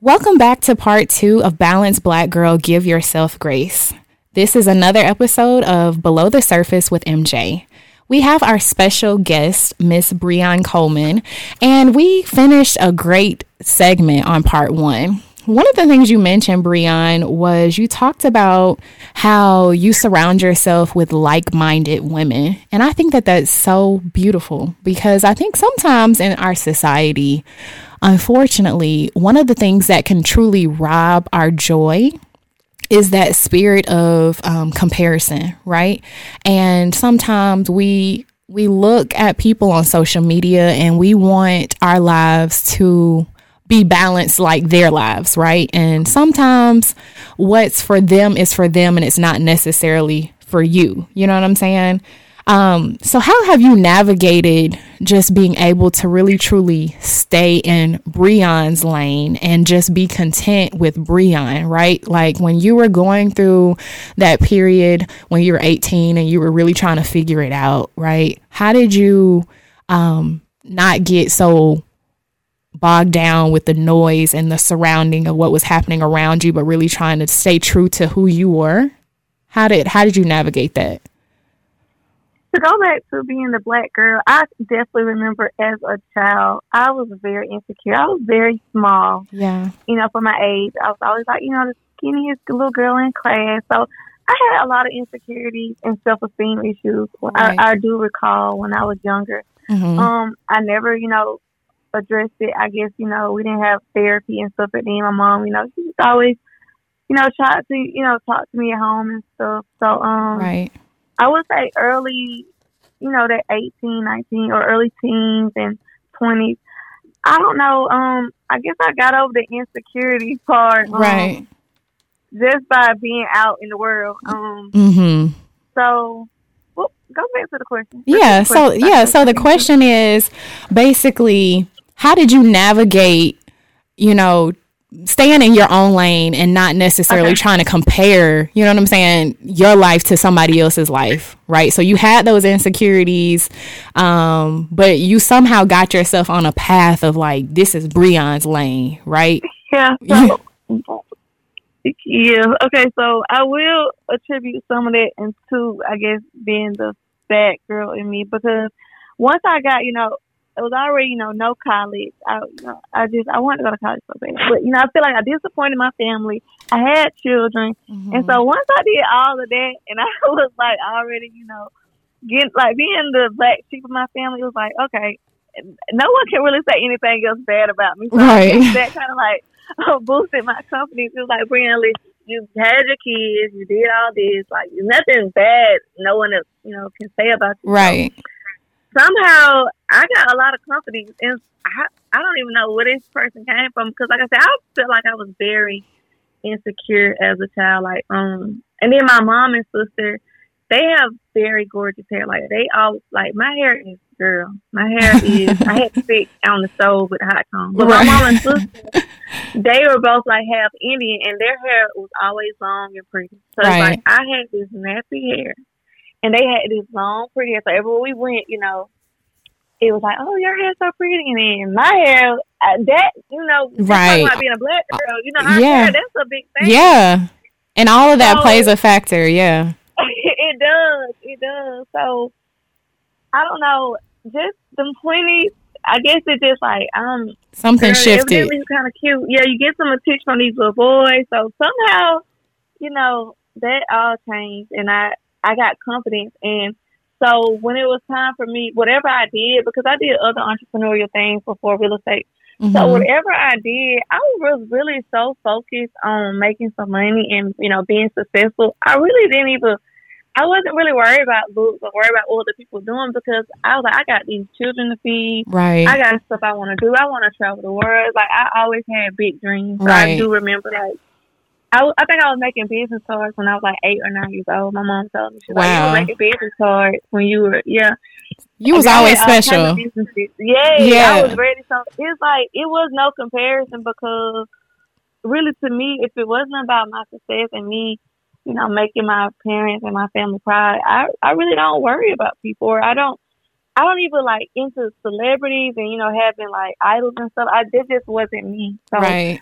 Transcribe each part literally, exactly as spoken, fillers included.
Welcome back to part two of Balanced Black Girl, Give Yourself Grace. This is another episode of Below the Surface with M J. We have our special guest, Miss Brione Coleman, and we finished a great segment on part one. One of the things you mentioned, Brione, was you talked about how you surround yourself with like-minded women. And I think that that's so beautiful because I think sometimes in our society, unfortunately, one of the things that can truly rob our joy is that spirit of um, comparison, right? And sometimes we we look at people on social media and we want our lives to be balanced like their lives, right? And sometimes what's for them is for them and it's not necessarily for you. You know what I'm saying? Um, so how have you navigated just being able to really, truly stay in Brione's lane and just be content with Brione, right? Like when you were going through that period when you were eighteen and you were really trying to figure it out, right? How did you um, not get so bogged down with the noise and the surrounding of what was happening around you, but really trying to stay true to who you were? How did, how did you navigate that? To go back to being the black girl, I definitely remember as a child, I was very insecure. I was very small. Yeah. You know, for my age, I was always like, you know, the skinniest little girl in class. So I had a lot of insecurities and self-esteem issues. Right. I, I do recall when I was younger. Mm-hmm. Um, I never, you know, addressed it. I guess, you know, we didn't have therapy and stuff at the end. My mom, you know, she just always, you know, tried to, you know, talk to me at home and stuff. So, um, right. I would say early, you know, that eighteen, nineteen, or early teens and twenties. I don't know. Um, I guess I got over the insecurity part. Um, right. Just by being out in the world. Um, mm-hmm. So, well, go back to the question. Yeah. The question. So, yeah. So the question is basically, how did you navigate, you know, staying in your own lane and not necessarily okay. trying to compare, you know what I'm saying, your life to somebody else's life, right? So you had those insecurities, um, but you somehow got yourself on a path of like, this is Brione's lane, right? Yeah. So, yeah. Okay. So I will attribute some of that into, I guess, being the fat girl in me, because once I got, you know, it was already, you know, no college. I, you know, I just, I wanted to go to college so bad. But, you know, I feel like I disappointed my family. I had children. Mm-hmm. And so once I did all of that and I was like already, you know, getting, like being the black sheep of my family, it was like, okay, no one can really say anything else bad about me. So right. That kind of like uh, boosted my confidence. It was like, Brione, you had your kids, you did all this. Like, nothing bad no one else, you know, can say about you. Right. So, somehow, I got a lot of confidence, and I, I don't even know where this person came from, because, like I said, I felt like I was very insecure as a child. Like, um, and then my mom and sister, they have very gorgeous hair. Like, they all, like, my hair is, girl, my hair is, I had to sit on the stove with hot comb. But my mom and sister, they were both, like, half Indian, and their hair was always long and pretty. So, right. It's like, I had this nappy hair. And they had this long, pretty hair. So everywhere we went, you know, it was like, oh, your hair's so pretty. And then my hair, uh, that, you know, right. Talking about being a black girl, you know, our yeah. hair, that's a big thing. Yeah. And all of that so, plays a factor, yeah. It does. It does. So, I don't know, just them twenties, I guess it's just like, um. Something girl, shifted. It was kind of cute. Yeah, you get some attention from these little boys. So, somehow, you know, that all changed. And I... I got confidence, and so when it was time for me, whatever I did, because I did other entrepreneurial things before real estate, mm-hmm. So whatever I did, I was really so focused on making some money and, you know, being successful. I really didn't even, I wasn't really worried about looks or worried about what other people doing, because I was like, I got these children to feed. Right. I got stuff I want to do. I want to travel the world. Like, I always had big dreams. So right. I do remember, like, I, I think I was making business cards when I was like eight or nine years old. My mom told me, she was wow. like, you were making business cards when you were, yeah. You was always special. Yeah, yeah, I was ready. So it's like, it was no comparison, because really to me, if it wasn't about my success and me, you know, making my parents and my family proud, I, I really don't worry about people. Or I don't, I don't even like into celebrities and, you know, having like idols and stuff. I, this just wasn't me. So. Right.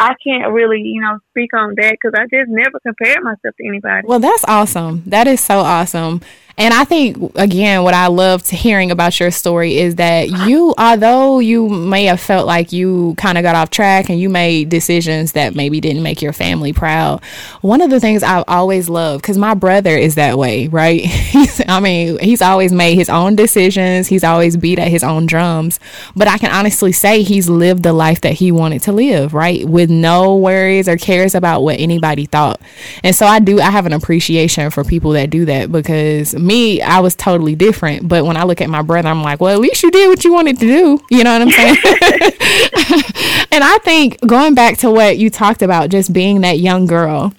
I can't really, you know, speak on that because I just never compared myself to anybody. Well, that's awesome. That is so awesome. And I think, again, what I loved hearing about your story is that you, although you may have felt like you kind of got off track and you made decisions that maybe didn't make your family proud, one of the things I've always loved, because my brother is that way, right? He's, I mean, he's always made his own decisions. He's always beat at his own drums. But I can honestly say he's lived the life that he wanted to live, right? With no worries or cares about what anybody thought. And so I do I have an appreciation for people that do that, because me, I was totally different. But when I look at my brother, I'm like, well, at least you did what you wanted to do. You know what I'm saying? And I think going back to what you talked about, just being that young girl,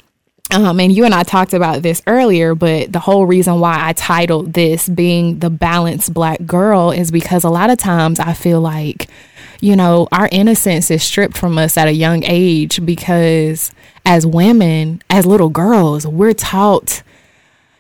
Um, and you and I talked about this earlier, but the whole reason why I titled this being the balanced black girl is because a lot of times I feel like, you know, our innocence is stripped from us at a young age, because as women, as little girls, we're taught,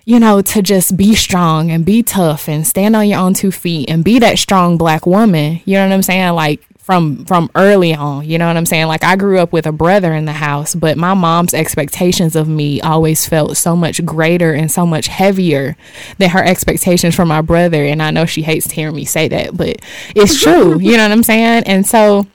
you know, to just be strong and be tough and stand on your own two feet and be that strong black woman. You know what I'm saying? Like, From from early on, you know what I'm saying? Like, I grew up with a brother in the house, but my mom's expectations of me always felt so much greater and so much heavier than her expectations for my brother. And I know she hates hearing me say that, but it's true. You know what I'm saying? And so,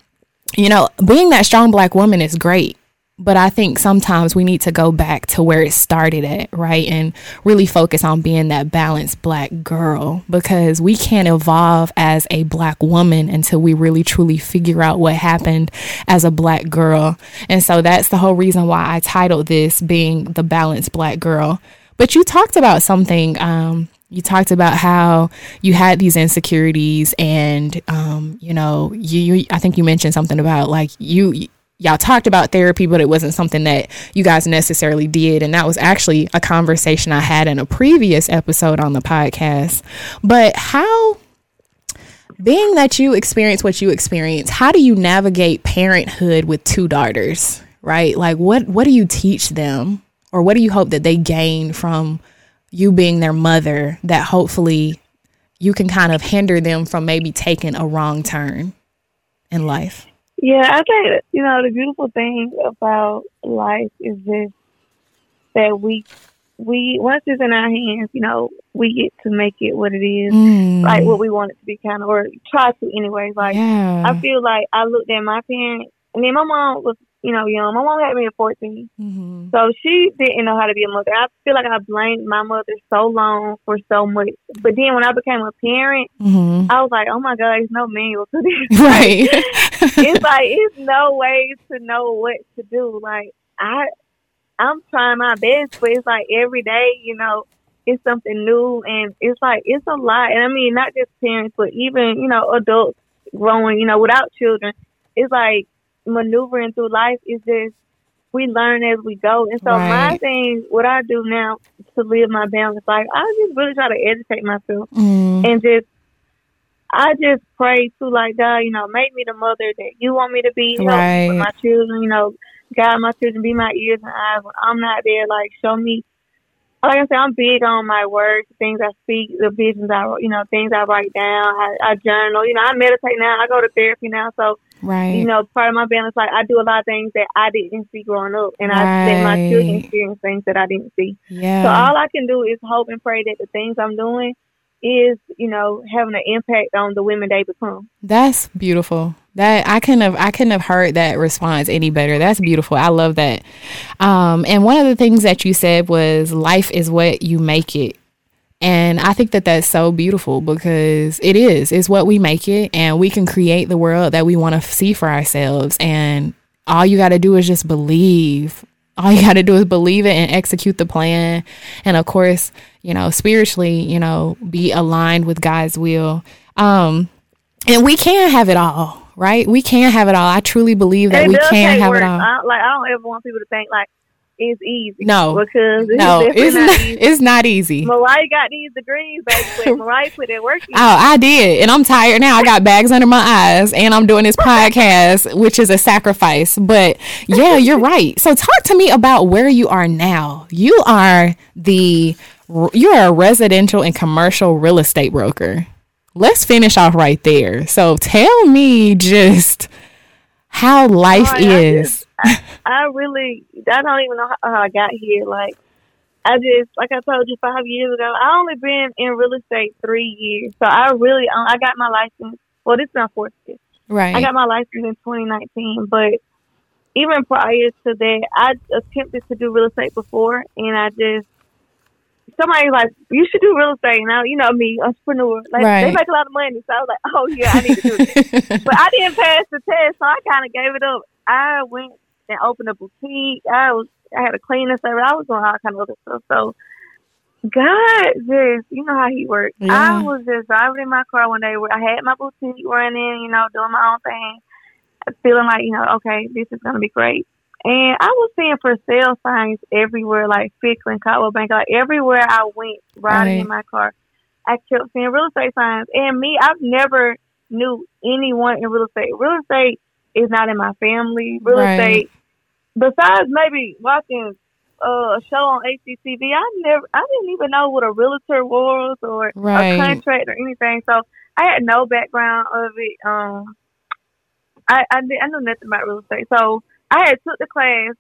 you know, being that strong black woman is great. But I think sometimes we need to go back to where it started at, right? And really focus on being that balanced black girl, because we can't evolve as a black woman until we really truly figure out what happened as a black girl. And so that's the whole reason why I titled this being the balanced black girl. But you talked about something, um, you talked about how you had these insecurities and, um, you know, you, you. I think you mentioned something about like you, y'all talked about therapy, but it wasn't something that you guys necessarily did. And that was actually a conversation I had in a previous episode on the podcast. But how, being that you experience what you experience, how do you navigate parenthood with two daughters, right? Like, what, what do you teach them, or what do you hope that they gain from you being their mother that hopefully you can kind of hinder them from maybe taking a wrong turn in life? Yeah, I think, you know, the beautiful thing about life is just that we, we once it's in our hands, you know, we get to make it what it is, mm. like what we want it to be, kind of, or try to anyway. Like, yeah. I feel like I looked at my parents, and then my mom was, you know, young. My mom had me at fourteen. Mm-hmm. So she didn't know how to be a mother. I feel like I blamed my mother so long for so much. But then when I became a parent, mm-hmm. I was like, oh my God, there's no manual to this. Right. It's like, it's no way to know what to do. Like, I, I'm trying my best, but it's like every day, you know, it's something new. And it's like, it's a lot. And I mean, not just parents, but even, you know, adults growing, you know, without children. It's like, maneuvering through life is just, we learn as we go. And so right. my thing, what I do now to live my balanced life, I just really try to educate myself mm. and just, I just pray to, like, God, you know, make me the mother that you want me to be, you right. know, with my children, you know, guide my children, be my ears and eyes when I'm not there. Like, show me, like I said, I'm big on my words, things I speak, the visions I, you know, things I write down, I, I journal, you know, I meditate now, I go to therapy now. So, right. you know, part of my balance, like, I do a lot of things that I didn't see growing up, and right. I let my children experience things that I didn't see. Yeah. So all I can do is hope and pray that the things I'm doing is, you know, having an impact on the women they become. That's beautiful. That I couldn't have I couldn't have heard that response any better. That's beautiful. I love that. Um, and one of the things that you said was, life is what you make it. And I think that that's so beautiful, because it is. It's what we make it, and we can create the world that we want to see for ourselves. And all you got to do is just believe. All you got to do is believe it and execute the plan. And of course, you know, spiritually, you know, be aligned with God's will. Um, and we can have it all. Right. We can have it all. I truly believe that we can have it all. I, like, I don't ever want people to think like it's easy. No, because it's no, it's not, not easy. It's not easy. Mariah got these degrees, basically. Mariah put it work. In. Oh, I did, and I'm tired now. I got bags under my eyes, and I'm doing this podcast, which is a sacrifice. But yeah, you're right. So talk to me about where you are now. You are the you're a residential and commercial real estate broker. Let's finish off right there. So tell me just how life oh, is. I, just, I really, I don't even know how I got here. Like, I just, like I told you five years ago, I only been in real estate three years. So I really, I got my license. Well, this is not forced. Right. I got my license in twenty nineteen, but even prior to that, I attempted to do real estate before, and I just, somebody's like, you should do real estate. And I, you know me, entrepreneur. Like, right. They make a lot of money. So I was like, oh, yeah, I need to do it. But I didn't pass the test, so I kind of gave it up. I went and opened a boutique. I was, I had a cleaning service. I was doing all kind of other stuff. So God just, you know how he works. Yeah. I was just driving in my car one day. Where I had my boutique running, you know, doing my own thing. Feeling like, you know, okay, this is going to be great. And I was seeing for sale signs everywhere, like Ficklin, Caldwell Bank, like everywhere I went riding right. in my car. I kept seeing real estate signs. And me, I've never knew anyone in real estate. Real estate is not in my family. Real right. estate, besides maybe watching uh, a show on H G T V, I never, I didn't even know what a realtor was or right. a contract or anything. So I had no background of it. Um, I, I, I knew nothing about real estate. So I had took the class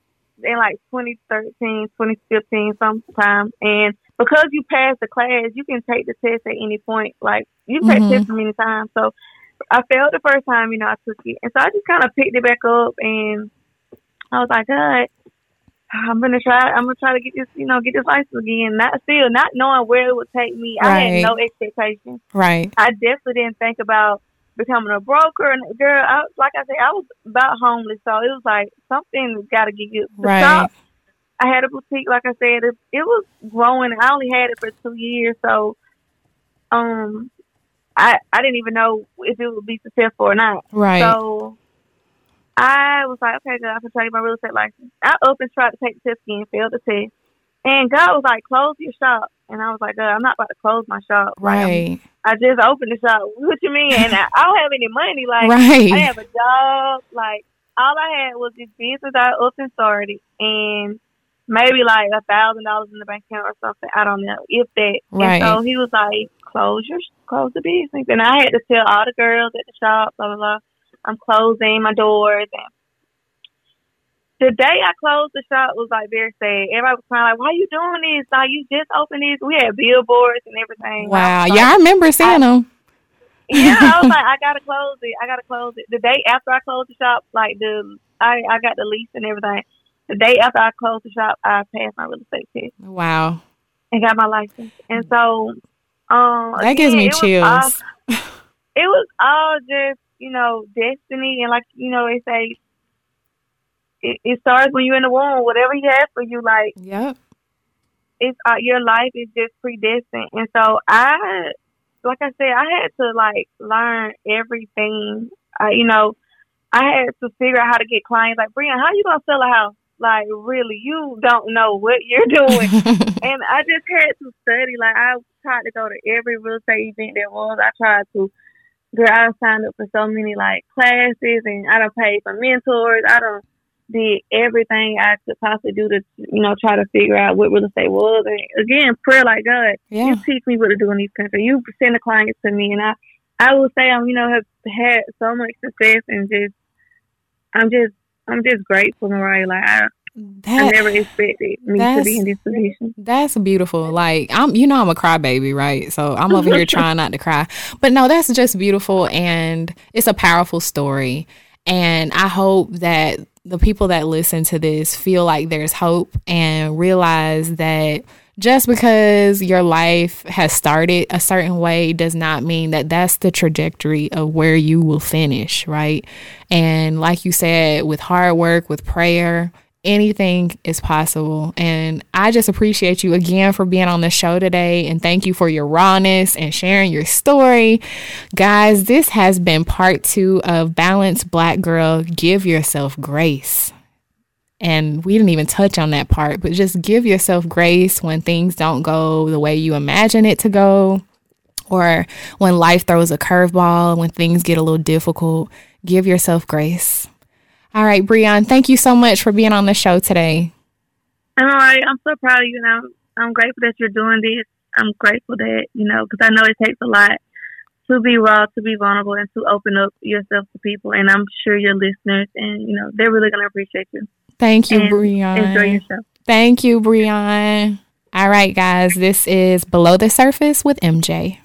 in like twenty thirteen, twenty fifteen sometime. And because you pass the class, you can take the test at any point. Like, you can take mm-hmm. tests many times. So I failed the first time, you know, I took it. And so I just kind of picked it back up, and I was like, God, I'm going to try, I'm going to try to get this, you know, get this license again. Not still, not knowing where it would take me. Right. I had no expectations. Right. I definitely didn't think about becoming a broker. And girl, I, like I said, I was about homeless, so it was like something's got to get you. Right. Shop, I had a boutique, like I said, it, it was growing. I only had it for two years, so um, I I didn't even know if it would be successful or not. Right. So I was like, okay, girl, I can try to get my real estate license. I up and tried to take the test again, failed the test, and God was like, close your shop. And I was like, girl, I'm not about to close my shop. Right. Like, I just opened the shop. What you mean? And I, I don't have any money. Like, right. I have a job. Like, all I had was this business I up and started, and maybe like a thousand dollars in the bank account or something. I don't know if that. Right. And so he was like, close your, close the business. And I had to tell all the girls at the shop, blah, blah, blah, I'm closing my doors. And the day I closed the shop was like very sad. Everybody was crying, like, why are you doing this? Like, you just opened this. We had billboards and everything. Wow. I like, yeah, I remember seeing them. Yeah, I was like, I got to close it. I got to close it. The day after I closed the shop, like, the I, I got the lease and everything. The day after I closed the shop, I passed my real estate test. Wow. And got my license. And so, um, that again, gives me it chills. Was all, it was all just, you know, destiny. And, like, you know, they say, It, it starts when you're in the womb. Whatever you have for you, like, yep. it's uh, your life is just predestined. And so I, like I said, I had to, like, learn everything. Uh, you know, I had to figure out how to get clients. Like, Brione, how you going to sell a house? Like, really, you don't know what you're doing. And I just had to study. Like, I tried to go to every real estate event there was. I tried to. Girl, I signed up for so many, like, classes, and I done paid for mentors. I done did everything I could possibly do to, you know, try to figure out what real estate was. And again, prayer, like, God, yeah. you teach me what to do in these countries. You send the clients to me. And I, I will say, I'm, you know, have had so much success, and just, I'm just, I'm just grateful, Mariah. Like, I, that, I never expected me to be in this position. That's beautiful. Like, I'm, you know, I'm a crybaby, right? So I'm over here trying not to cry, but no, that's just beautiful. And it's a powerful story. And I hope that the people that listen to this feel like there's hope and realize that just because your life has started a certain way does not mean that that's the trajectory of where you will finish, right? And like you said, with hard work, with prayer, anything is possible. And I just appreciate you again for being on the show today, and thank you for your rawness and sharing your story. Guys, this has been part two of Balanced Black Girl, Give Yourself Grace. And we didn't even touch on that part, but just give yourself grace when things don't go the way you imagine it to go, or when life throws a curveball, when things get a little difficult. Give yourself grace. All right, Brione, thank you so much for being on the show today. All right. I'm so proud of you. And I'm, I'm grateful that you're doing this. I'm grateful that, you know, because I know it takes a lot to be raw, to be vulnerable, and to open up yourself to people. And I'm sure your listeners and, you know, they're really going to appreciate you. Thank you, Brione. Enjoy yourself. Thank you, Brione. All right, guys. This is Below the Surface with M J.